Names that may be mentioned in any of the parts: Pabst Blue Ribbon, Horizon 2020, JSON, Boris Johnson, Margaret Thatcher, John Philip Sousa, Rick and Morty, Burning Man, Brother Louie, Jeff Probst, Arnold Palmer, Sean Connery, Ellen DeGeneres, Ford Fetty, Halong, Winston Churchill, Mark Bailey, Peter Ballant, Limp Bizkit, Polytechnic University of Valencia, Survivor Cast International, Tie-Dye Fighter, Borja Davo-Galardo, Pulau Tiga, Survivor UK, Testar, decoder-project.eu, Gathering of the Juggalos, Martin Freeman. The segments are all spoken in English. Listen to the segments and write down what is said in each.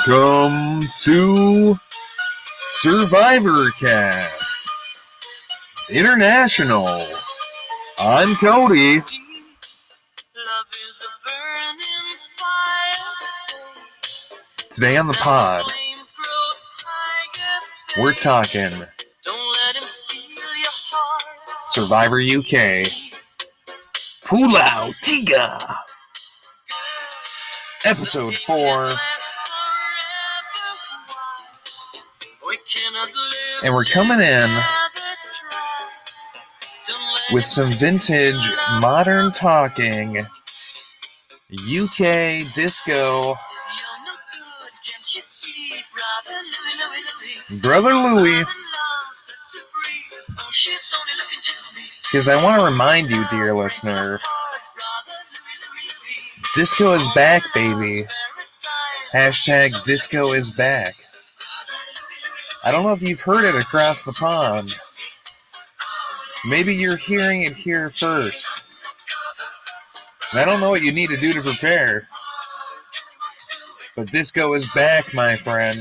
Welcome to Survivor Cast International. I'm Cody. Today on the pod, we're talking Survivor UK, Pulau Tiga, Episode 4, and we're coming in with some vintage Modern Talking UK disco. Brother Louie, because I want to remind you, dear listener, disco is back, baby. Hashtag disco is back. I don't know if you've heard it across the pond. Maybe you're hearing it here first. And I don't know what you need to do to prepare, but disco is back, my friend.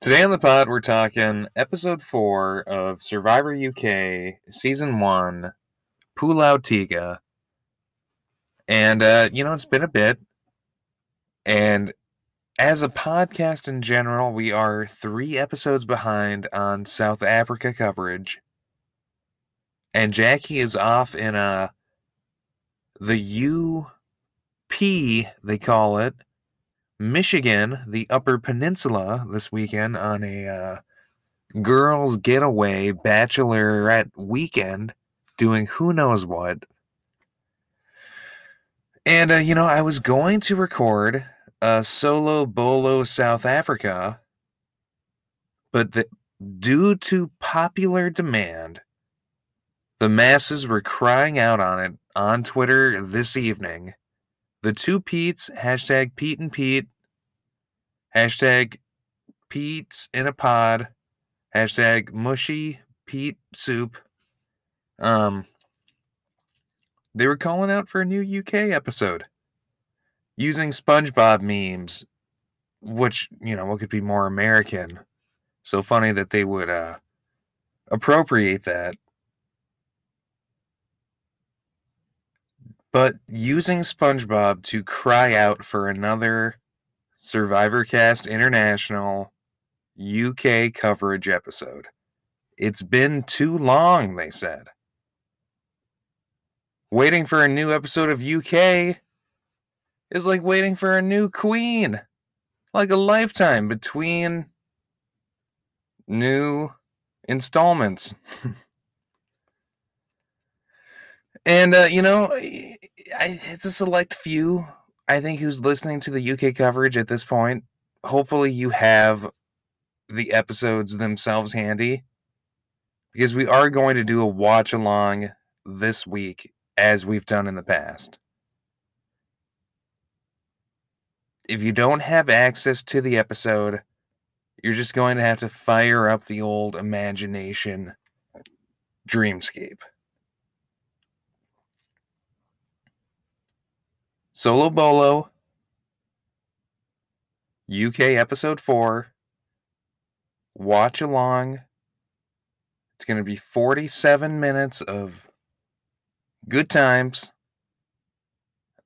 Today on the pod, we're talking episode 4 of Survivor UK, season 1, Pulau Tiga. And, it's been a bit. And as a podcast in general, we are 3 episodes behind on South Africa coverage. And Jackie is off in the UP, they call it, Michigan, the Upper Peninsula, this weekend on a girls' getaway bachelorette weekend, doing who knows what. And, I was going to record a solo bolo South Africa, but due to popular demand, the masses were crying out on it on Twitter this evening. The two Pete's, hashtag Pete and Pete, hashtag Pete's in a pod, hashtag mushy Pete soup. They were calling out for a new UK episode using SpongeBob memes, which, what could be more American. So funny that they would appropriate that. But using SpongeBob to cry out for another Survivor Cast International UK coverage episode. It's been too long, they said. Waiting for a new episode of UK is like waiting for a new queen. Like a lifetime between new installments. And, it's a select few, I think, who's listening to the UK coverage at this point. Hopefully you have the episodes themselves handy, because we are going to do a watch-along this week, as we've done in the past. If you don't have access to the episode, you're just going to have to fire up the old imagination dreamscape. Solo Bolo, UK episode 4, watch along. It's going to be 47 minutes of good times.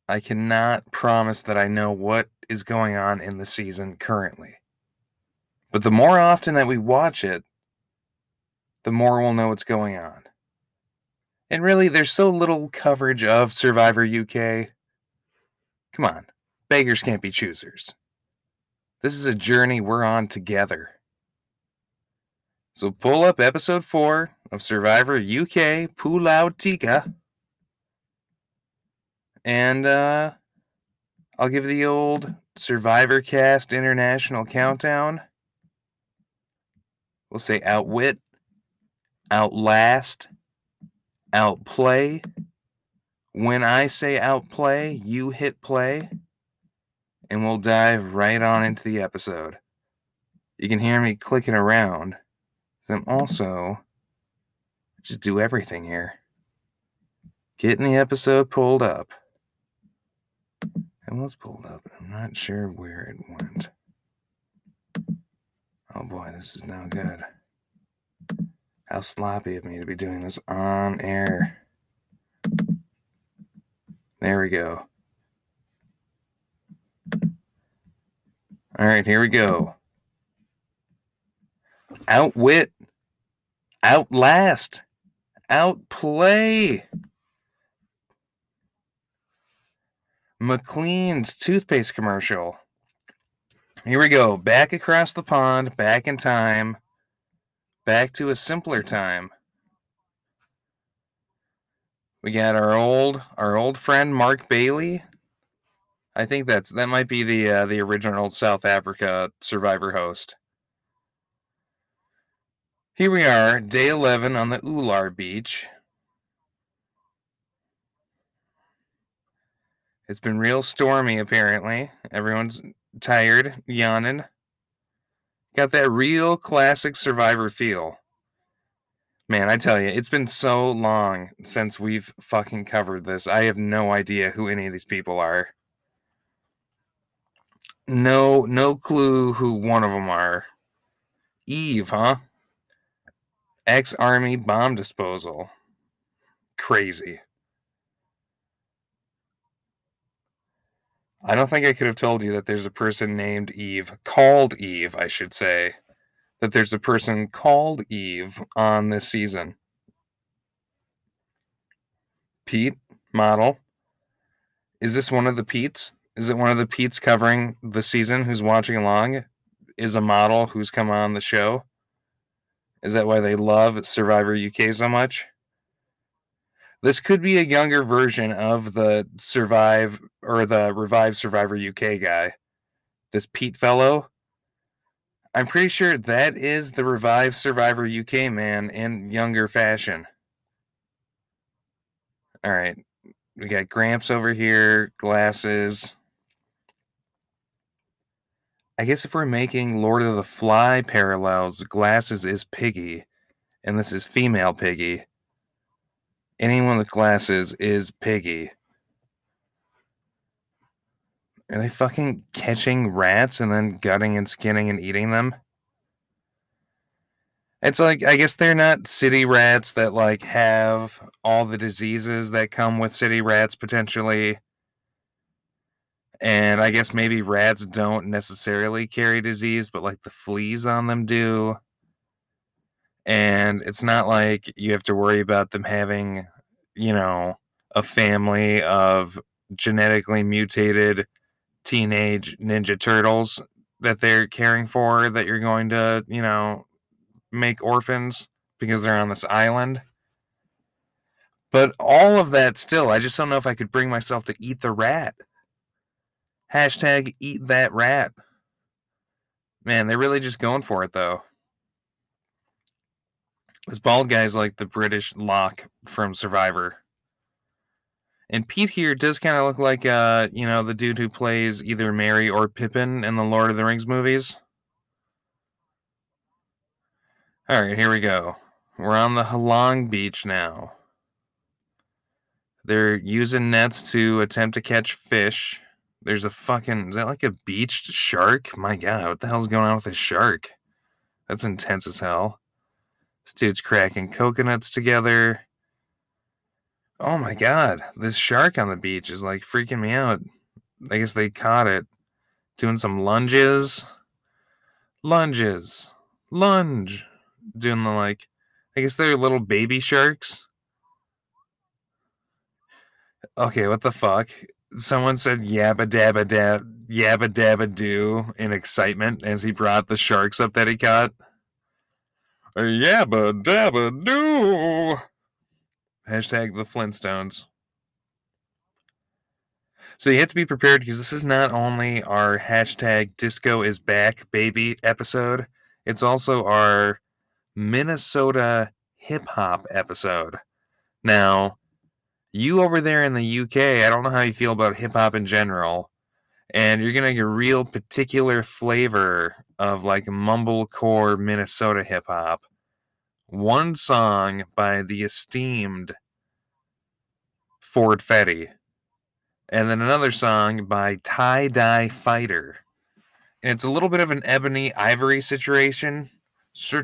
I cannot promise that I know what is going on in the season currently. But the more often that we watch it, the more we'll know what's going on. And really, there's so little coverage of Survivor UK. Come on, beggars can't be choosers. This is a journey we're on together. So pull up episode 4 of Survivor UK Pulau Tiga, and I'll give the old Survivor Cast International countdown. We'll say outwit, outlast, outplay. When I say outplay, you hit play, and we'll dive right on into the episode. You can hear me clicking around Then also, just do everything here. Getting the episode pulled up. It was pulled up. I'm not sure where it went. Oh boy, this is no good. How sloppy of me to be doing this on air. There we go. All right, here we go. Outwit, outlast, outplay. McLean's toothpaste commercial. Here we go. Back across the pond, back in time, back to a simpler time. We got our old friend Mark Bailey. I think that might be the original South Africa Survivor host. Here we are, day 11 on the Ular Beach. It's been real stormy, apparently. Everyone's tired, yawning. Got that real classic Survivor feel. Man, I tell you, it's been so long since we've fucking covered this. I have no idea who any of these people are. No clue who one of them are. Eve, huh? Ex-Army bomb disposal. Crazy. I don't think I could have told you that there's a person named Eve, called Eve, I should say, that there's a person called Eve on this season. Pete, model. Is this one of the Petes? Is it one of the Petes covering the season who's watching along? Is a model who's come on the show? Is that why they love Survivor UK so much? This could be a younger version of the Survive or the Revive Survivor UK guy. This Pete fellow. I'm pretty sure that is the Revive Survivor UK man in younger fashion. All right. We got Gramps over here, glasses. I guess if we're making Lord of the Fly parallels, glasses is Piggy, and this is female Piggy. Anyone with glasses is Piggy. Are they fucking catching rats and then gutting and skinning and eating them? It's like, I guess they're not city rats that like have all the diseases that come with city rats potentially. And I guess maybe rats don't necessarily carry disease, but like the fleas on them do. And it's not like you have to worry about them having, you know, a family of genetically mutated teenage Ninja Turtles that they're caring for, that you're going to, you know, make orphans because they're on this island. But all of that still, I just don't know if I could bring myself to eat the rat. #EatThatRat. Man, they're really just going for it, though. This bald guy's like the British Locke from Survivor. And Pete here does kind of look like, you know, the dude who plays either Merry or Pippin in the Lord of the Rings movies. All right, here we go. We're on the Halong Beach now. They're using nets to attempt to catch fish. There's a fucking... Is that like a beached shark? My God, what the hell's going on with this shark? That's intense as hell. This dude's cracking coconuts together. Oh my God, this shark on the beach is like freaking me out. I guess they caught it. Doing some lunges. Lunges. Lunge. Doing the like... I guess they're little baby sharks. Okay, what the fuck? Someone said yabba dabba dab, yabba dabba do in excitement as he brought the sharks up that he caught. Yabba dabba do. # the Flintstones. So you have to be prepared because this is not only our #DiscoIsBack baby episode, it's also our Minnesota hip hop episode. Now, you over there in the UK, I don't know how you feel about hip-hop in general, and you're going to get a real particular flavor of, like, mumblecore Minnesota hip-hop. one song by the esteemed Ford Fetty, and then another song by Tie-Dye Fighter. And it's a little bit of an Ebony Ivory situation.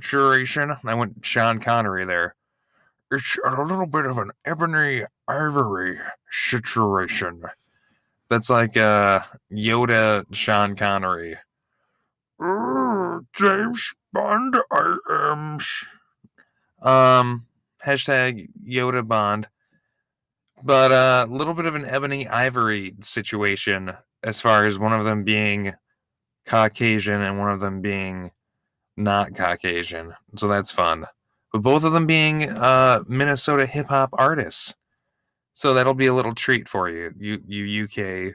I went Sean Connery there. It's a little bit of an Ebony Ivory situation. That's like Yoda Sean Connery. James Bond, I am. Hashtag Yoda Bond. But a little bit of an Ebony Ivory situation as far as one of them being Caucasian and one of them being not Caucasian. So that's fun. But both of them being Minnesota hip-hop artists. So that'll be a little treat for you, you UK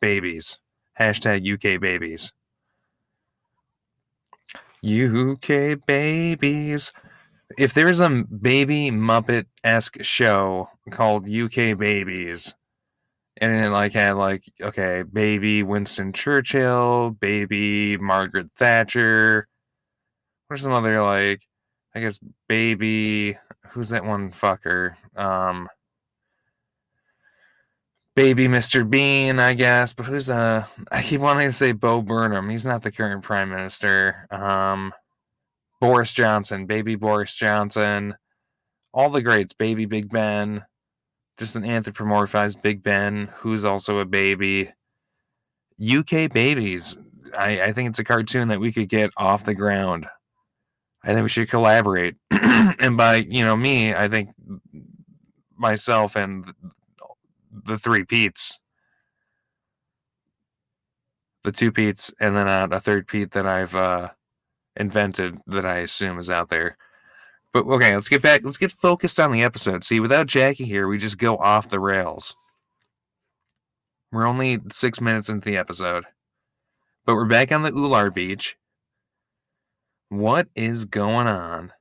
babies. Hashtag UK babies. UK babies. If there's a baby Muppet-esque show called UK Babies, and it had okay, baby Winston Churchill, baby Margaret Thatcher, or some other I guess baby, who's that one fucker? Baby Mr. Bean, I guess, but who's I keep wanting to say Bo Burnham. He's not the current prime minister. Boris Johnson, baby Boris Johnson, all the greats, baby Big Ben, just an anthropomorphized Big Ben, who's also a baby. UK Babies, I think it's a cartoon that we could get off the ground. I think we should collaborate. And by, me, I think myself and the three Pete's. The two Pete's, and then a third Pete that I've invented that I assume is out there. But okay, let's get focused on the episode. See, without Jackie here, we just go off the rails. We're only 6 minutes into the episode, but we're back on the Ular beach. What is going on?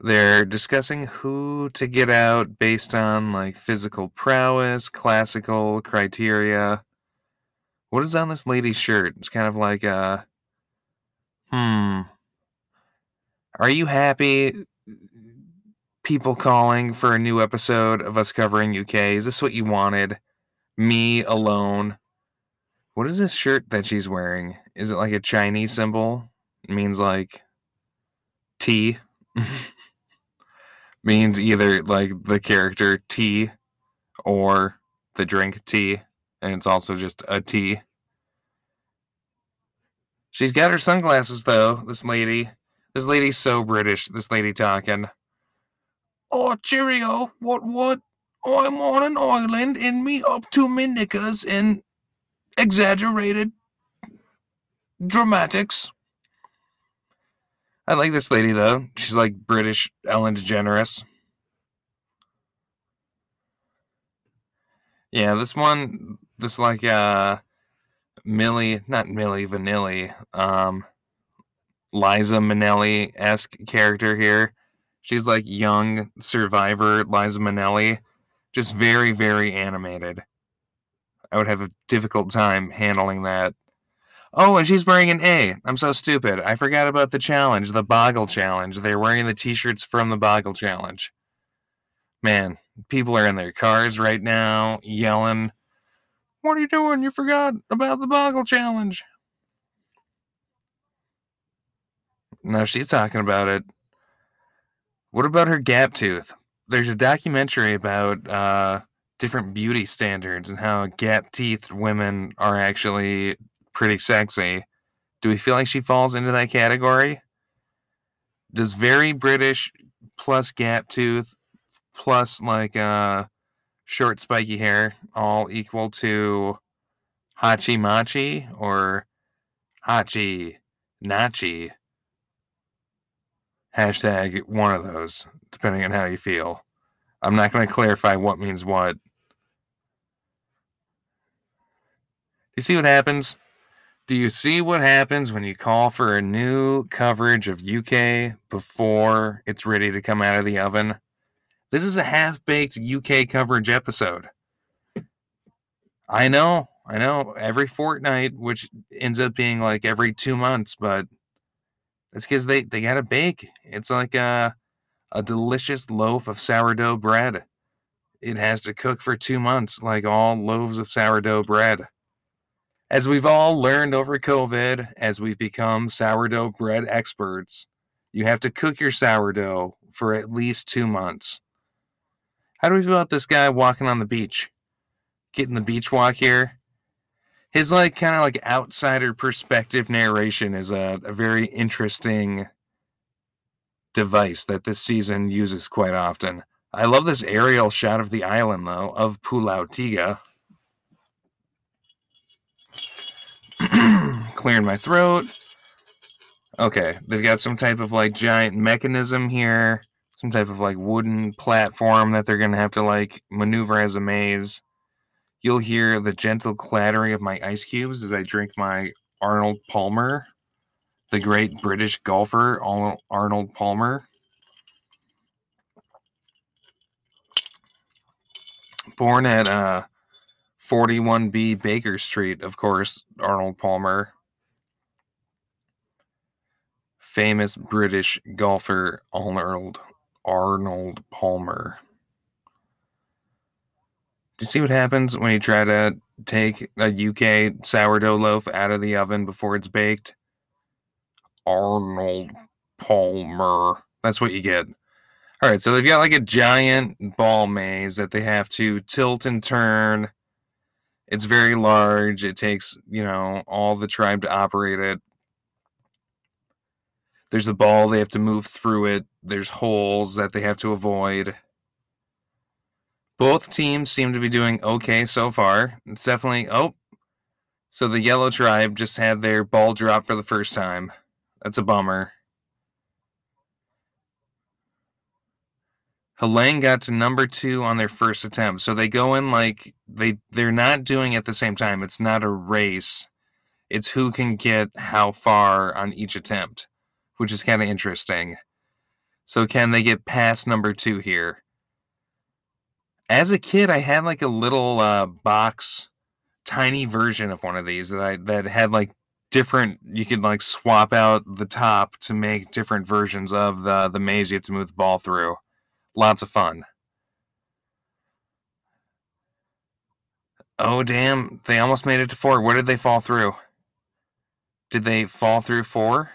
They're discussing who to get out based on physical prowess, classical criteria. What is on this lady's shirt? It's kind of are you happy? People calling for a new episode of us covering UK. Is this what you wanted? Me alone. What is this shirt that she's wearing? Is it a Chinese symbol? It means tea. Means either the character tea or the drink tea. And it's also just a tea. She's got her sunglasses, though, this lady. This lady's so British, this lady talking. Oh, cheerio, what? I'm on an island and me up to me knickers in exaggerated dramatics. I like this lady, though. She's British Ellen DeGeneres. Yeah, this one... This Vanilli, Liza Minnelli-esque character here. She's young survivor Liza Minnelli, just very, very animated. I would have a difficult time handling that. Oh, and she's wearing an A. I'm so stupid. I forgot about the challenge, the Boggle Challenge. They're wearing the t-shirts from the Boggle Challenge. Man, people are in their cars right now, yelling... What are you doing? You forgot about the Boggle Challenge. No, she's talking about it. What about her gap tooth? There's a documentary about different beauty standards and how gap-toothed women are actually pretty sexy. Do we feel like she falls into that category? Does very British plus gap-tooth plus short spiky hair all equal to Hachi Machi or Hachi Nachi? Hashtag one of those, depending on how you feel. I'm not going to clarify what means what. You see what happens? Do you see what happens when you call for a new coverage of UK before it's ready to come out of the oven? This is a half-baked UK coverage episode. I know, every fortnight, which ends up being every 2 months, but It's because they gotta bake. It's like a delicious loaf of sourdough bread. It has to cook for 2 months, like all loaves of sourdough bread. As we've all learned over COVID, as we've become sourdough bread experts, you have to cook your sourdough for at least 2 months. How do we feel about this guy walking on the beach? Getting the beach walk here? His kind of outsider perspective narration is a very interesting device that this season uses quite often. I love this aerial shot of the island, though, of Pulau Tiga. Clearing my throat. Okay, they've got some type of giant mechanism here, some type of wooden platform that they're gonna have to maneuver as a maze. You'll hear the gentle clattering of my ice cubes as I drink my Arnold Palmer, the great British golfer, Arnold Palmer. Born at 41B Baker Street, of course, Arnold Palmer. Famous British golfer Arnold Palmer. Do you see what happens when you try to take a UK sourdough loaf out of the oven before it's baked? Arnold Palmer. That's what you get. All right, so they've got a giant ball maze that they have to tilt and turn. It's very large. It takes, all the tribe to operate it. There's a ball. They have to move through it. There's holes that they have to avoid. Both teams seem to be doing okay so far. It's definitely... Oh! So the yellow tribe just had their ball drop for the first time. That's a bummer. Helene got to number 2 on their first attempt. So they go in they're not doing it at the same time. It's not a race. It's who can get how far on each attempt, which is kind of interesting. So can they get past number 2 here? As a kid, I had a little box, tiny version of one of these that had different. You could swap out the top to make different versions of the maze you have to move the ball through. Lots of fun. Oh damn! They almost made it to 4. Where did they fall through? Did they fall through 4?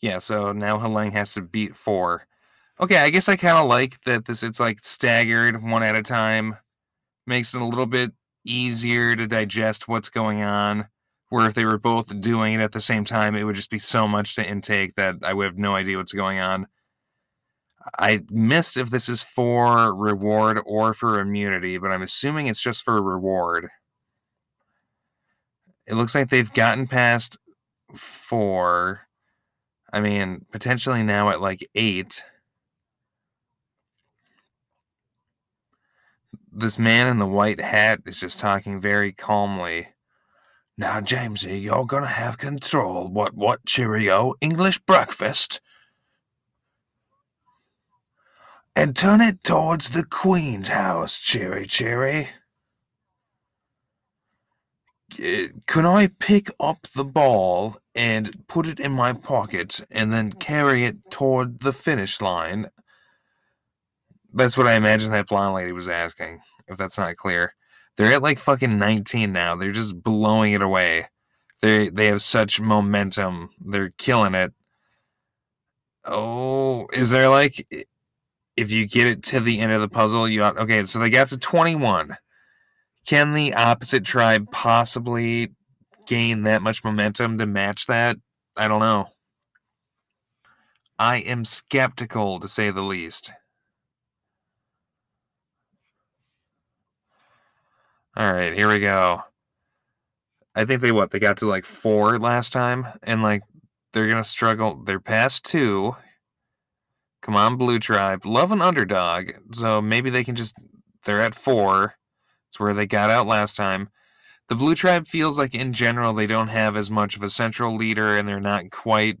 Yeah, so now Helene has to beat 4. Okay, I guess I kind of like that this. It's staggered one at a time. Makes it a little bit easier to digest what's going on. Where if they were both doing it at the same time, it would just be so much to intake that I would have no idea what's going on. I missed if this is for reward or for immunity, but I'm assuming it's just for reward. It looks like they've gotten past 4... I mean, potentially now at 8. This man in the white hat is just talking very calmly. Now, Jamesy, you're going to have control. What, Cheerio? English breakfast? And turn it towards the Queen's house, Cheery Cheery. Can I pick up the ball and put it in my pocket and then carry it toward the finish line? That's what I imagine that blonde lady was asking, if that's not clear. They're at fucking 19 now. They're just blowing it away. They have such momentum. They're killing it. Oh, is there if you get it to the end of the puzzle, you ought... Okay, so they got to 21. Can the opposite tribe possibly gain that much momentum to match that? I don't know. I am skeptical, to say the least. All right, here we go. I think they got to 4 last time, and they're going to struggle. They're past 2. Come on, Blue Tribe. Love an underdog, so maybe they can just... They're at 4. It's where they got out last time. The Blue Tribe feels in general, they don't have as much of a central leader, and they're not quite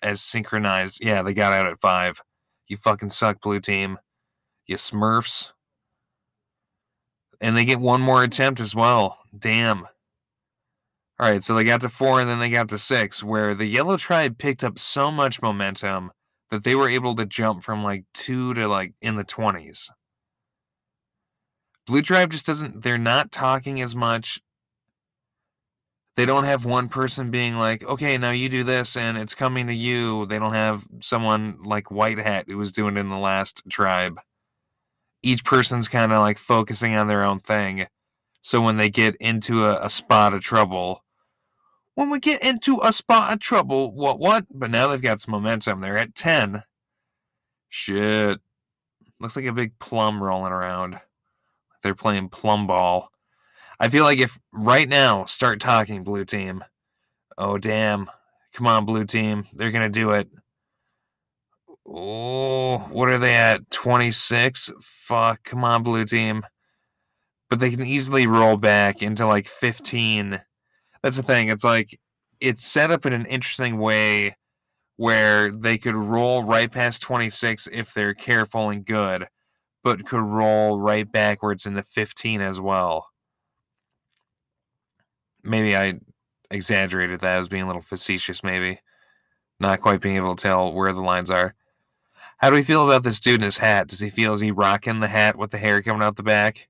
as synchronized. Yeah, they got out at 5. You fucking suck, Blue Team. You smurfs. And they get one more attempt as well. Damn. All right, so they got to 4 and then they got to 6, where the Yellow Tribe picked up so much momentum that they were able to jump from like 2 to like in the 20s. Blue Tribe just doesn't, they're not talking as much. They don't have one person being like, okay, now you do this and it's coming to you. They don't have someone like White Hat who was doing it in the last tribe. Each person's kind of like focusing on their own thing. So when they get into a spot of trouble, what? But now they've got some momentum. They're at 10. Shit. Looks like a big plum rolling around. They're playing plum ball. I feel like if right now, start talking, blue team. Oh, damn. Come on, blue team. They're going to do it. Oh, what are they at? 26? Fuck. Come on, blue team. But they can easily roll back into like 15. That's the thing. It's like it's set up in an interesting way where they could roll right past 26 if they're careful and good, but could roll right backwards into 15 as well. Maybe I exaggerated that as being a little facetious, maybe. Not quite being able to tell where the lines are. How do we feel about this dude in his hat? Does he feel, is he rocking the hat with the hair coming out the back?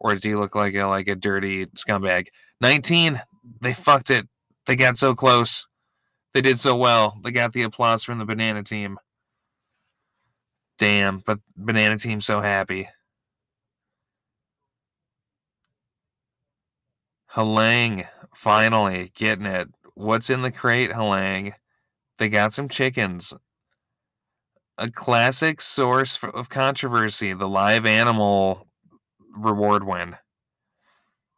Or does he look like a dirty scumbag? 19, they fucked it. They got so close. They did so well. They got the applause from the banana team. Damn, but banana team's so happy. Halang, finally, getting it. What's in the crate, Halang? They got some chickens. A classic source of controversy, the live animal reward win.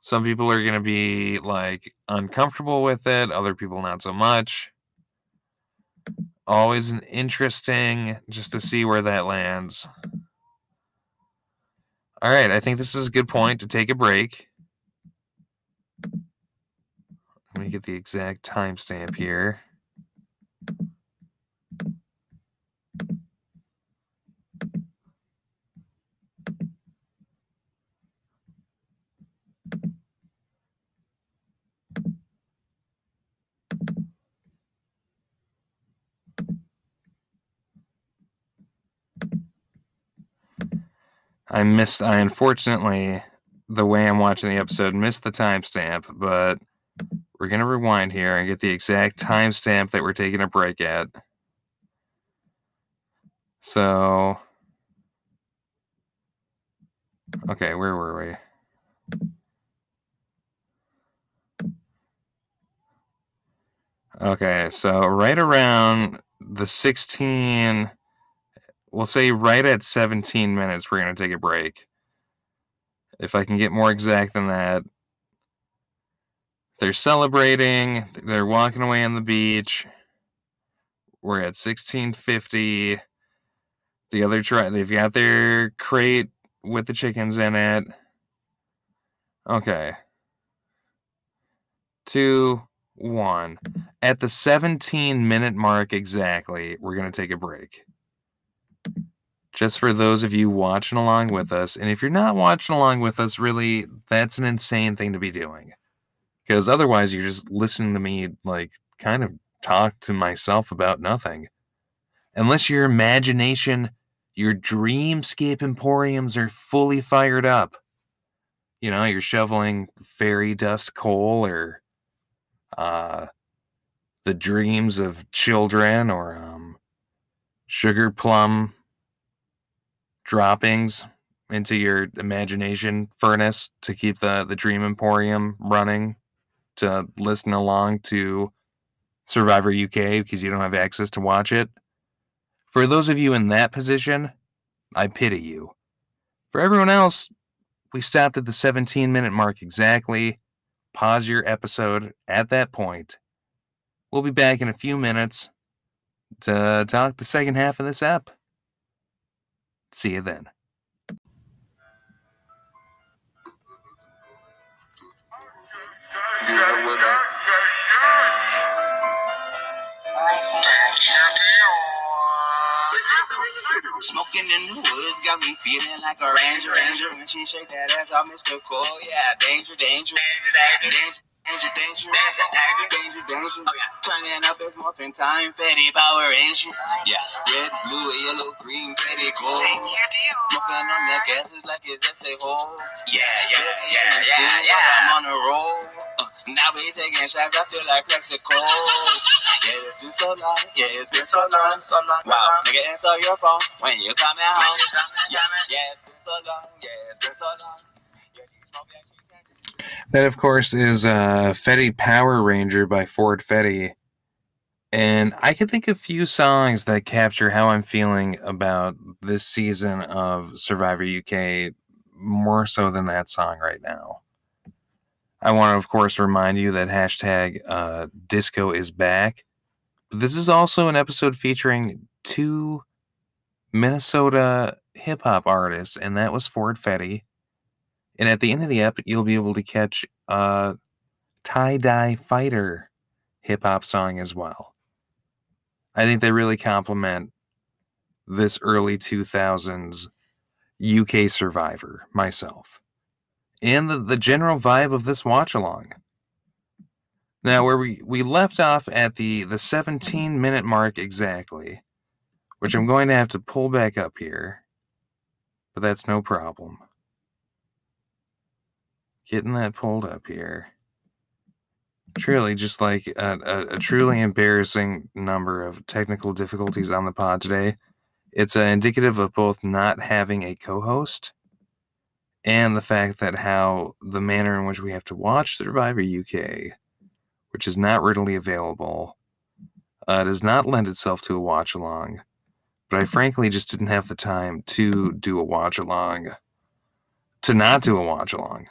Some people are going to be, like, uncomfortable with it. Other people not so much. Always an interesting, just to see where that lands. All right, I think this is a good point to take a break. Let me get the exact timestamp here. I unfortunately, the way I'm watching the episode, missed the timestamp, but we're going to rewind here and get the exact timestamp that we're taking a break at. So, okay, where were we? Okay, so right around the 16, we'll say right at 17 minutes, we're going to take a break. If I can get more exact than that. They're celebrating. They're walking away on the beach. We're at 16:50. The other tribe, they've got their crate with the chickens in it. Okay. 2, 1. At the 17-minute mark exactly, we're going to take a break. Just for those of you watching along with us. And if you're not watching along with us, really, that's an insane thing to be doing. Because otherwise you're just listening to me, like, kind of talk to myself about nothing. Unless your imagination, your dreamscape emporiums are fully fired up. You know, you're shoveling fairy dust coal or the dreams of children or sugar plum droppings into your imagination furnace to keep the dream emporium running. To listen along to Survivor UK because you don't have access to watch it. For those of you in that position, I pity you. For everyone else, we stopped at the 17-minute mark exactly. Pause your episode at that point. We'll be back in a few minutes to talk the second half of this ep. See you then. Smoking in the woods got me feeling like a ranger. When she shake that ass, I miss the call. Yeah, danger, danger, danger, danger. Danger, danger, danger, danger, danger. Turning up as morphin' time, Fetty Power Ranger. Yeah, red, blue, yellow, green, Fetty gold. Smoking on the gases like it's essay hole. Yeah, yeah, yeah, yeah, yeah. I'm on a roll. Now we taking shots, I feel like Mexico. Yeah, it's been so long, yeah, it's been so long, so long. Wow, nigga, answer your phone when you coming home. Yeah, yeah, it's been so long, yeah, it's been so long. Yeah, you smoke that shit. That, of course, is Fetty Power Ranger by Ford Fetty. And I can think of few songs that capture how I'm feeling about this season of Survivor UK more so than that song right now. I want to, of course, remind you that hashtag disco is back. But this is also an episode featuring two Minnesota hip-hop artists, and that was Ford Fetty. And at the end of the app, you'll be able to catch a Tie-Dye Fighter hip-hop song as well. I think they really complement this early 2000s UK Survivor, myself. And the general vibe of this watch-along. Now, where we left off at the 17-minute mark exactly, which I'm going to have to pull back up here, but that's no problem. Getting that pulled up here. Truly, just like a truly embarrassing number of technical difficulties on the pod today. It's indicative of both not having a co-host and the fact that how the manner in which we have to watch Survivor UK, which is not readily available, does not lend itself to a watch-along. But I frankly just didn't have the time to do a watch-along, to not do a watch-along.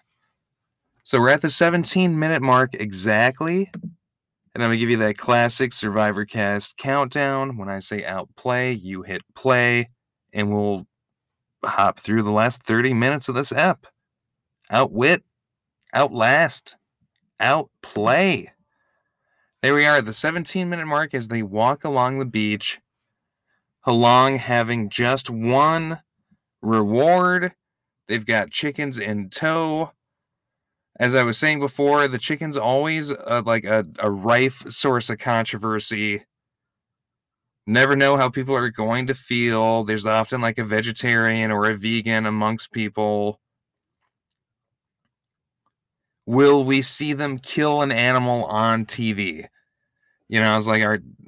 So we're at the 17-minute mark exactly, and I'm going to give you that classic Survivor Cast countdown. When I say outplay, you hit play, and we'll hop through the last 30 minutes of this ep. Outwit, outlast, outplay. There we are at the 17-minute mark as they walk along the beach, along having just one reward. They've got chickens in tow. As I was saying before, the chicken's always a rife source of controversy. Never know how people are going to feel. There's often like a vegetarian or a vegan amongst people. Will we see them kill an animal on TV? You know, I was like,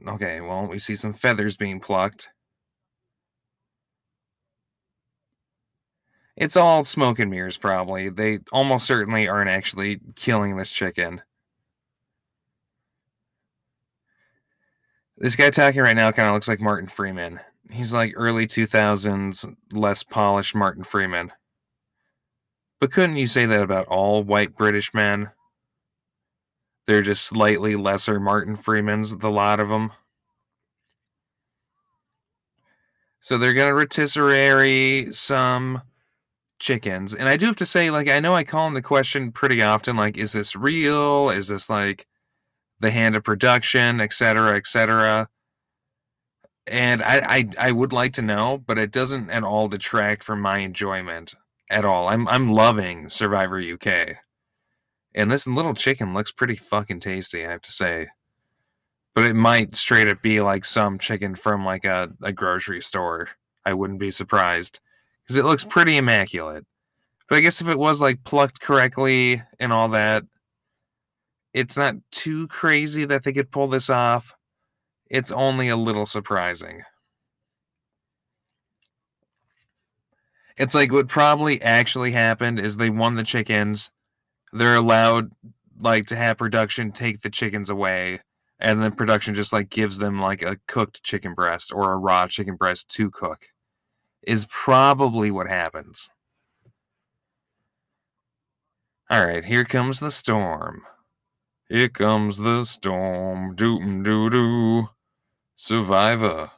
okay, well, we see some feathers being plucked. It's all smoke and mirrors, probably. They almost certainly aren't actually killing this chicken. This guy talking right now kind of looks like Martin Freeman. He's like early 2000s, less polished Martin Freeman. But couldn't you say that about all white British men? They're just slightly lesser Martin Freemans, the lot of them. So they're going to rotisserie some chickens. And I do have to say, like, I know I call them the question pretty often, like, is this real? Is this like the hand of production, etc., etc.? And I would like to know, but it doesn't at all detract from my enjoyment at all. I'm loving Survivor UK, and this little chicken looks pretty fucking tasty, I have to say. But it might straight up be like some chicken from like a grocery store. I wouldn't be surprised. Because it looks pretty immaculate. But I guess if it was like plucked correctly and all that, it's not too crazy that they could pull this off. It's only a little surprising. It's like what probably actually happened is they won the chickens. They're allowed like to have production take the chickens away. And then production just like gives them like a cooked chicken breast or a raw chicken breast to cook. Is probably what happens. All right, here comes the storm. Here comes the storm. Doom doo doo. Survivor.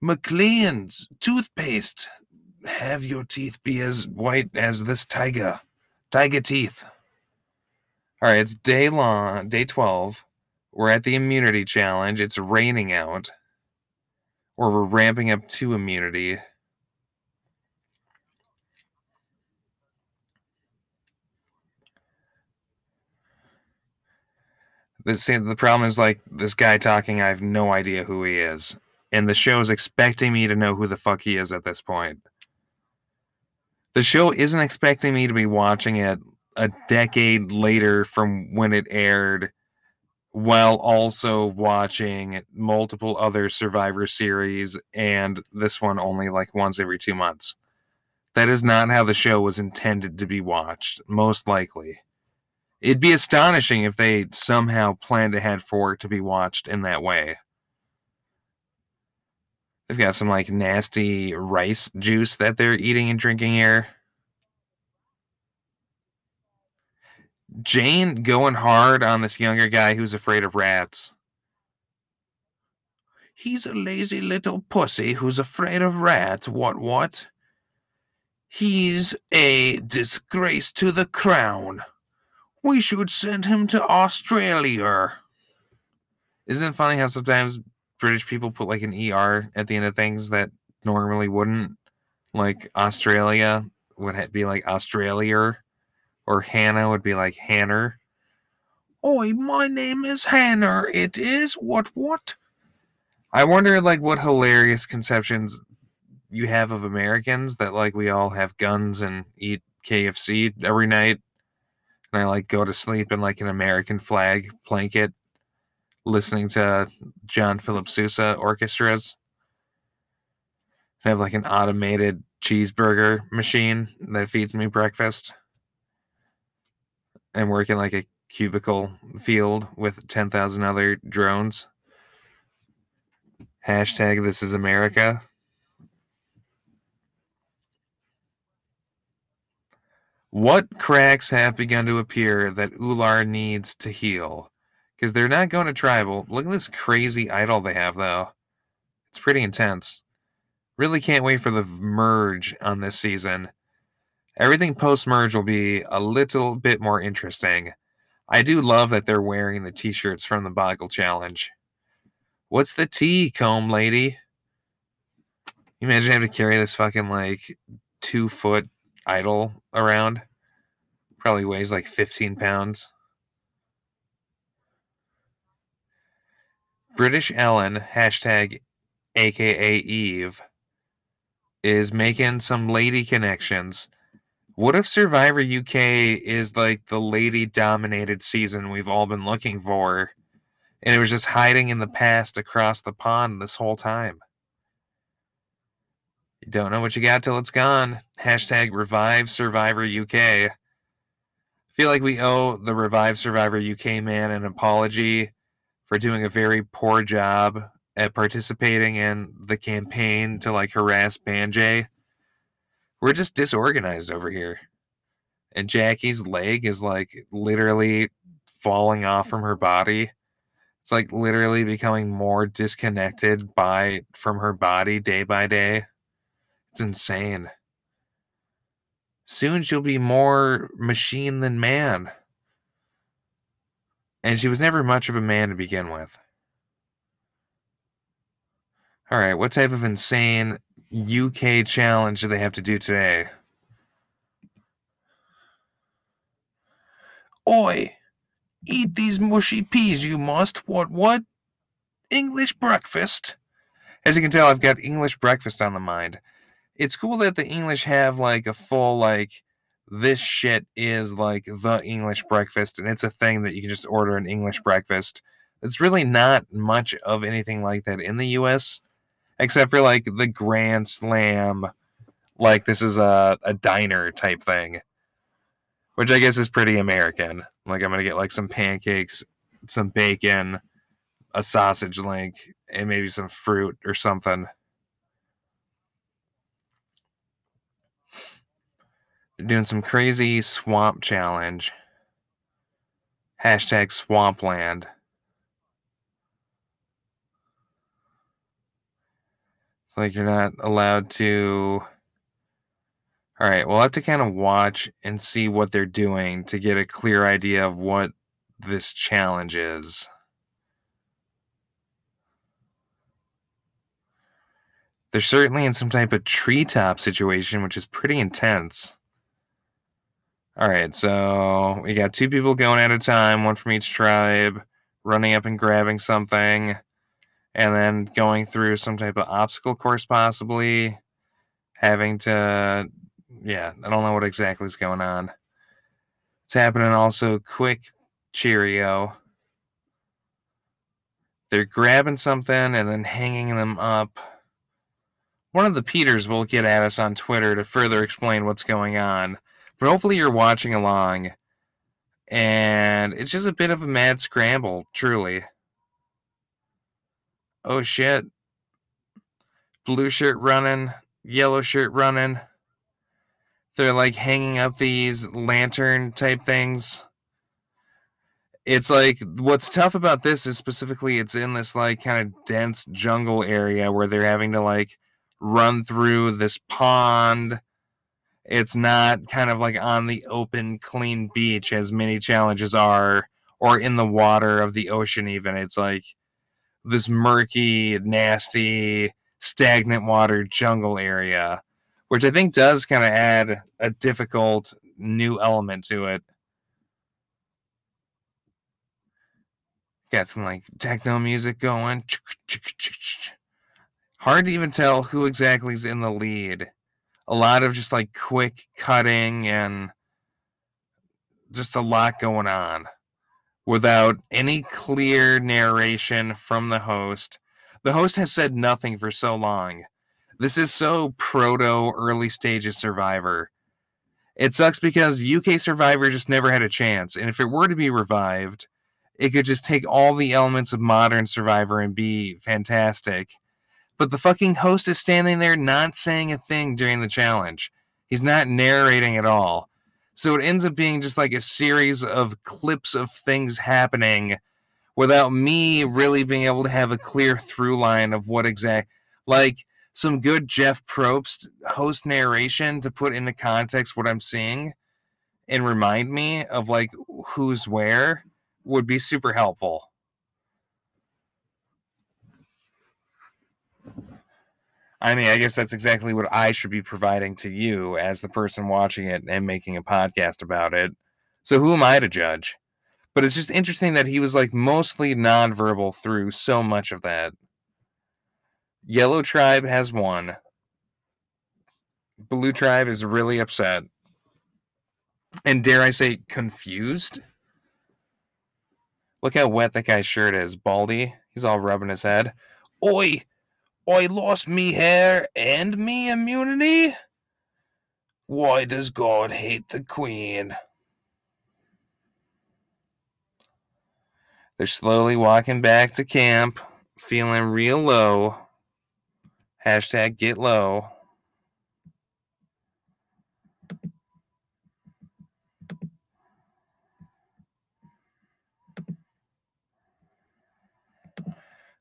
McLean's toothpaste. Have your teeth be as white as this tiger. Tiger teeth. All right, it's day 12. We're at the immunity challenge. It's raining out. Or we're ramping up to immunity. The problem is, like, this guy talking, I have no idea who he is. And the show is expecting me to know who the fuck he is at this point. The show isn't expecting me to be watching it a decade later from when it aired, while also watching multiple other Survivor series and this one only like once every 2 months. That is not how the show was intended to be watched, most likely. It'd be astonishing if they somehow planned ahead for it to be watched in that way. They've got some like nasty rice juice that they're eating and drinking here. Jane going hard on this younger guy who's afraid of rats. He's a lazy little pussy who's afraid of rats. What? He's a disgrace to the crown. We should send him to Australia. Isn't it funny how sometimes British people put like an ER at the end of things that normally wouldn't? Like Australia would be like Australia. Or Hannah would be like Hanner. Oi, my name is Hanner. It is what? I wonder like what hilarious conceptions you have of Americans that like we all have guns and eat KFC every night. And I like go to sleep in like an American flag blanket listening to John Philip Sousa orchestras. I have like an automated cheeseburger machine that feeds me breakfast. And work in like a cubicle field with 10,000 other drones. # this is America. What cracks have begun to appear that Ular needs to heal? Because they're not going to tribal. Look at this crazy idol they have, though. It's pretty intense. Really can't wait for the merge on this season. Everything post-merge will be a little bit more interesting. I do love that they're wearing the t-shirts from the Boggle Challenge. What's the tea, comb lady? You imagine having to carry this fucking, like, 2-foot idol around? Probably weighs, like, 15 pounds. British Ellen, # aka Eve, is making some lady connections. What if Survivor UK is like the lady-dominated season we've all been looking for, and it was just hiding in the past across the pond this whole time? You don't know what you got till it's gone. # Revive Survivor UK. I feel like we owe the Revive Survivor UK man an apology for doing a very poor job at participating in the campaign to like harass Banjay. We're just disorganized over here. And Jackie's leg is like literally falling off from her body. It's like literally becoming more disconnected from her body day by day. It's insane. Soon she'll be more machine than man. And she was never much of a man to begin with. All right, what type of insane UK challenge do they have to do today? Oi, eat these mushy peas, you must. What? English breakfast. As you can tell, I've got English breakfast on the mind. It's cool that the English have like a full like this shit is like the English breakfast, and it's a thing that you can just order an English breakfast. It's really not much of anything like that in the US. Except for, like, the Grand Slam, like, this is a diner type thing. Which I guess is pretty American. Like, I'm going to get, like, some pancakes, some bacon, a sausage link, and maybe some fruit or something. They're doing some crazy swamp challenge. # Swampland. Like, you're not allowed to... All right, we'll have to kind of watch and see what they're doing to get a clear idea of what this challenge is. They're certainly in some type of treetop situation, which is pretty intense. All right, so we got 2 people going at a time, one from each tribe. running up and grabbing something, and then going through some type of obstacle course, possibly having to, I don't know what exactly is going on. It's happening also quick. Cheerio. They're grabbing something and then hanging them up. One of the Peters will get at us on Twitter to further explain what's going on. But hopefully you're watching along. And it's just a bit of a mad scramble, truly. Oh, shit. Blue shirt running. Yellow shirt running. They're like hanging up these lantern type things. It's like, what's tough about this is specifically it's in this like kind of dense jungle area where they're having to like run through this pond. It's not kind of like on the open, clean beach as many challenges are, or in the water of the ocean even. It's like this murky, nasty, stagnant water jungle area, which I think does kind of add a difficult new element to it. Got some like techno music going. Hard to even tell who exactly is in the lead. A lot of just like quick cutting and just a lot going on without any clear narration from the host. The host has said nothing for so long. This is so proto early stages Survivor. It sucks because UK Survivor just never had a chance. And if it were to be revived, it could just take all the elements of modern Survivor and be fantastic. But the fucking host is standing there not saying a thing during the challenge. He's not narrating at all. So it ends up being just like a series of clips of things happening without me really being able to have a clear through line of what exact... Like, some good Jeff Probst host narration to put into context what I'm seeing and remind me of like who's where would be super helpful. I mean, I guess that's exactly what I should be providing to you as the person watching it and making a podcast about it. So who am I to judge? But it's just interesting that he was like mostly nonverbal through so much of that. Yellow tribe has won. Blue tribe is really upset. And dare I say, confused? Look how wet that guy's shirt is. Baldy. He's all rubbing his head. Oi! I lost me hair and me immunity? Why does God hate the Queen? They're slowly walking back to camp, feeling real low. Hashtag get low.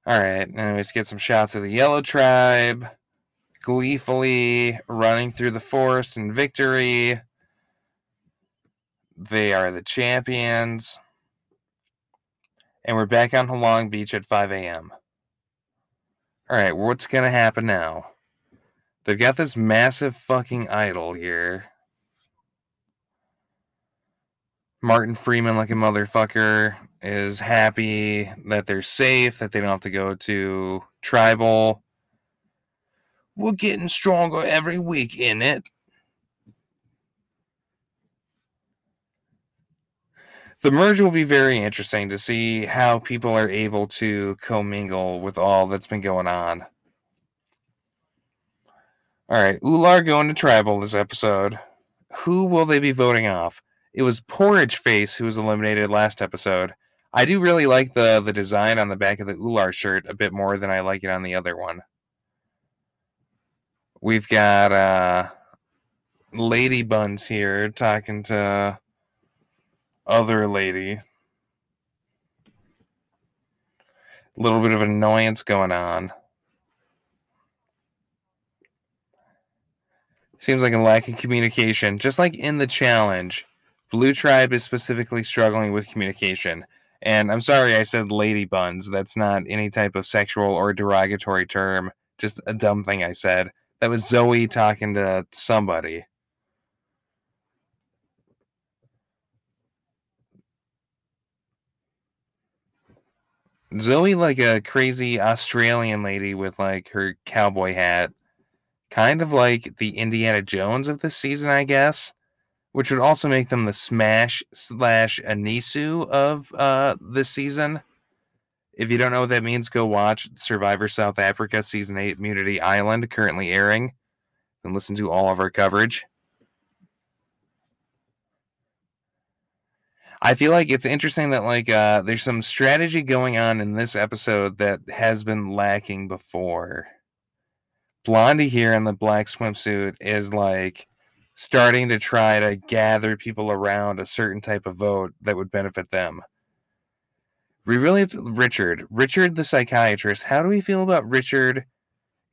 All right, anyways, get some shots of the yellow tribe gleefully running through the forest in victory. They are the champions. And we're back on Halong Beach at 5 a.m. All right, what's going to happen now? They've got this massive fucking idol here. Martin Freeman, like a motherfucker, is happy that they're safe, that they don't have to go to tribal. We're getting stronger every week, innit? The merge will be very interesting to see how people are able to commingle with all that's been going on. All right, Ular going to tribal this episode. Who will they be voting off? It was Porridge Face who was eliminated last episode. I do really like the design on the back of the Ular shirt a bit more than I like it on the other one. We've got Lady Buns here talking to other lady. A little bit of annoyance going on. Seems like a lack of communication. Just like in the challenge, Blue Tribe is specifically struggling with communication. And I'm sorry I said lady buns. That's not any type of sexual or derogatory term. Just a dumb thing I said. That was Zoe talking to somebody. Zoe, like a crazy Australian lady with like her cowboy hat, kind of like the Indiana Jones of this season, I guess, which would also make them the Smash/Anisu of this season. If you don't know what that means, go watch Survivor South Africa Season 8 Immunity Island, currently airing, and listen to all of our coverage. I feel like it's interesting that like there's some strategy going on in this episode that has been lacking before. Blondie here in the black swimsuit is like starting to try to gather people around a certain type of vote that would benefit them. We really have to, Richard the psychiatrist. How do we feel about Richard?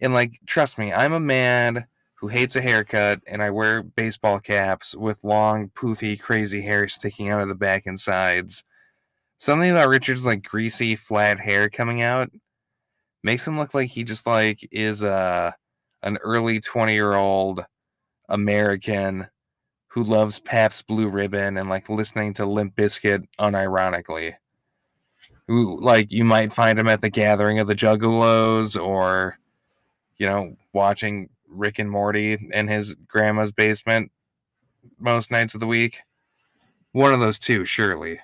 And like, trust me, I'm a man who hates a haircut and I wear baseball caps with long, poofy, crazy hair sticking out of the back and sides. Something about Richard's like greasy, flat hair coming out makes him look like he just like is an early 20-year-old American who loves Pabst Blue Ribbon and like listening to Limp Bizkit unironically. Ooh, like you might find him at the Gathering of the Juggalos or, you know, watching Rick and Morty in his grandma's basement most nights of the week. One of those two, surely.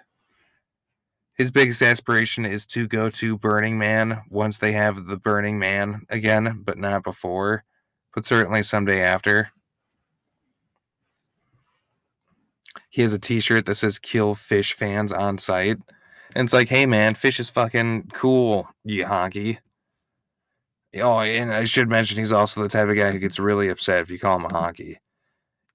His biggest aspiration is to go to Burning Man once they have the Burning Man again, but not before, but certainly someday after. He has a t-shirt that says "Kill Fish Fans on Site." And it's like, hey, man, fish is fucking cool, you honky. Oh, and I should mention he's also the type of guy who gets really upset if you call him a honky.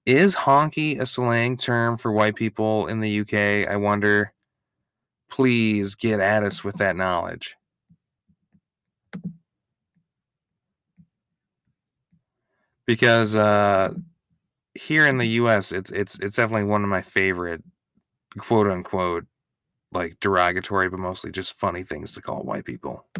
Is honky a slang term for white people in the UK? I wonder. Please get at us with that knowledge. Because here in the US, it's definitely one of my favorite, quote unquote, like derogatory, but mostly just funny things to call white people.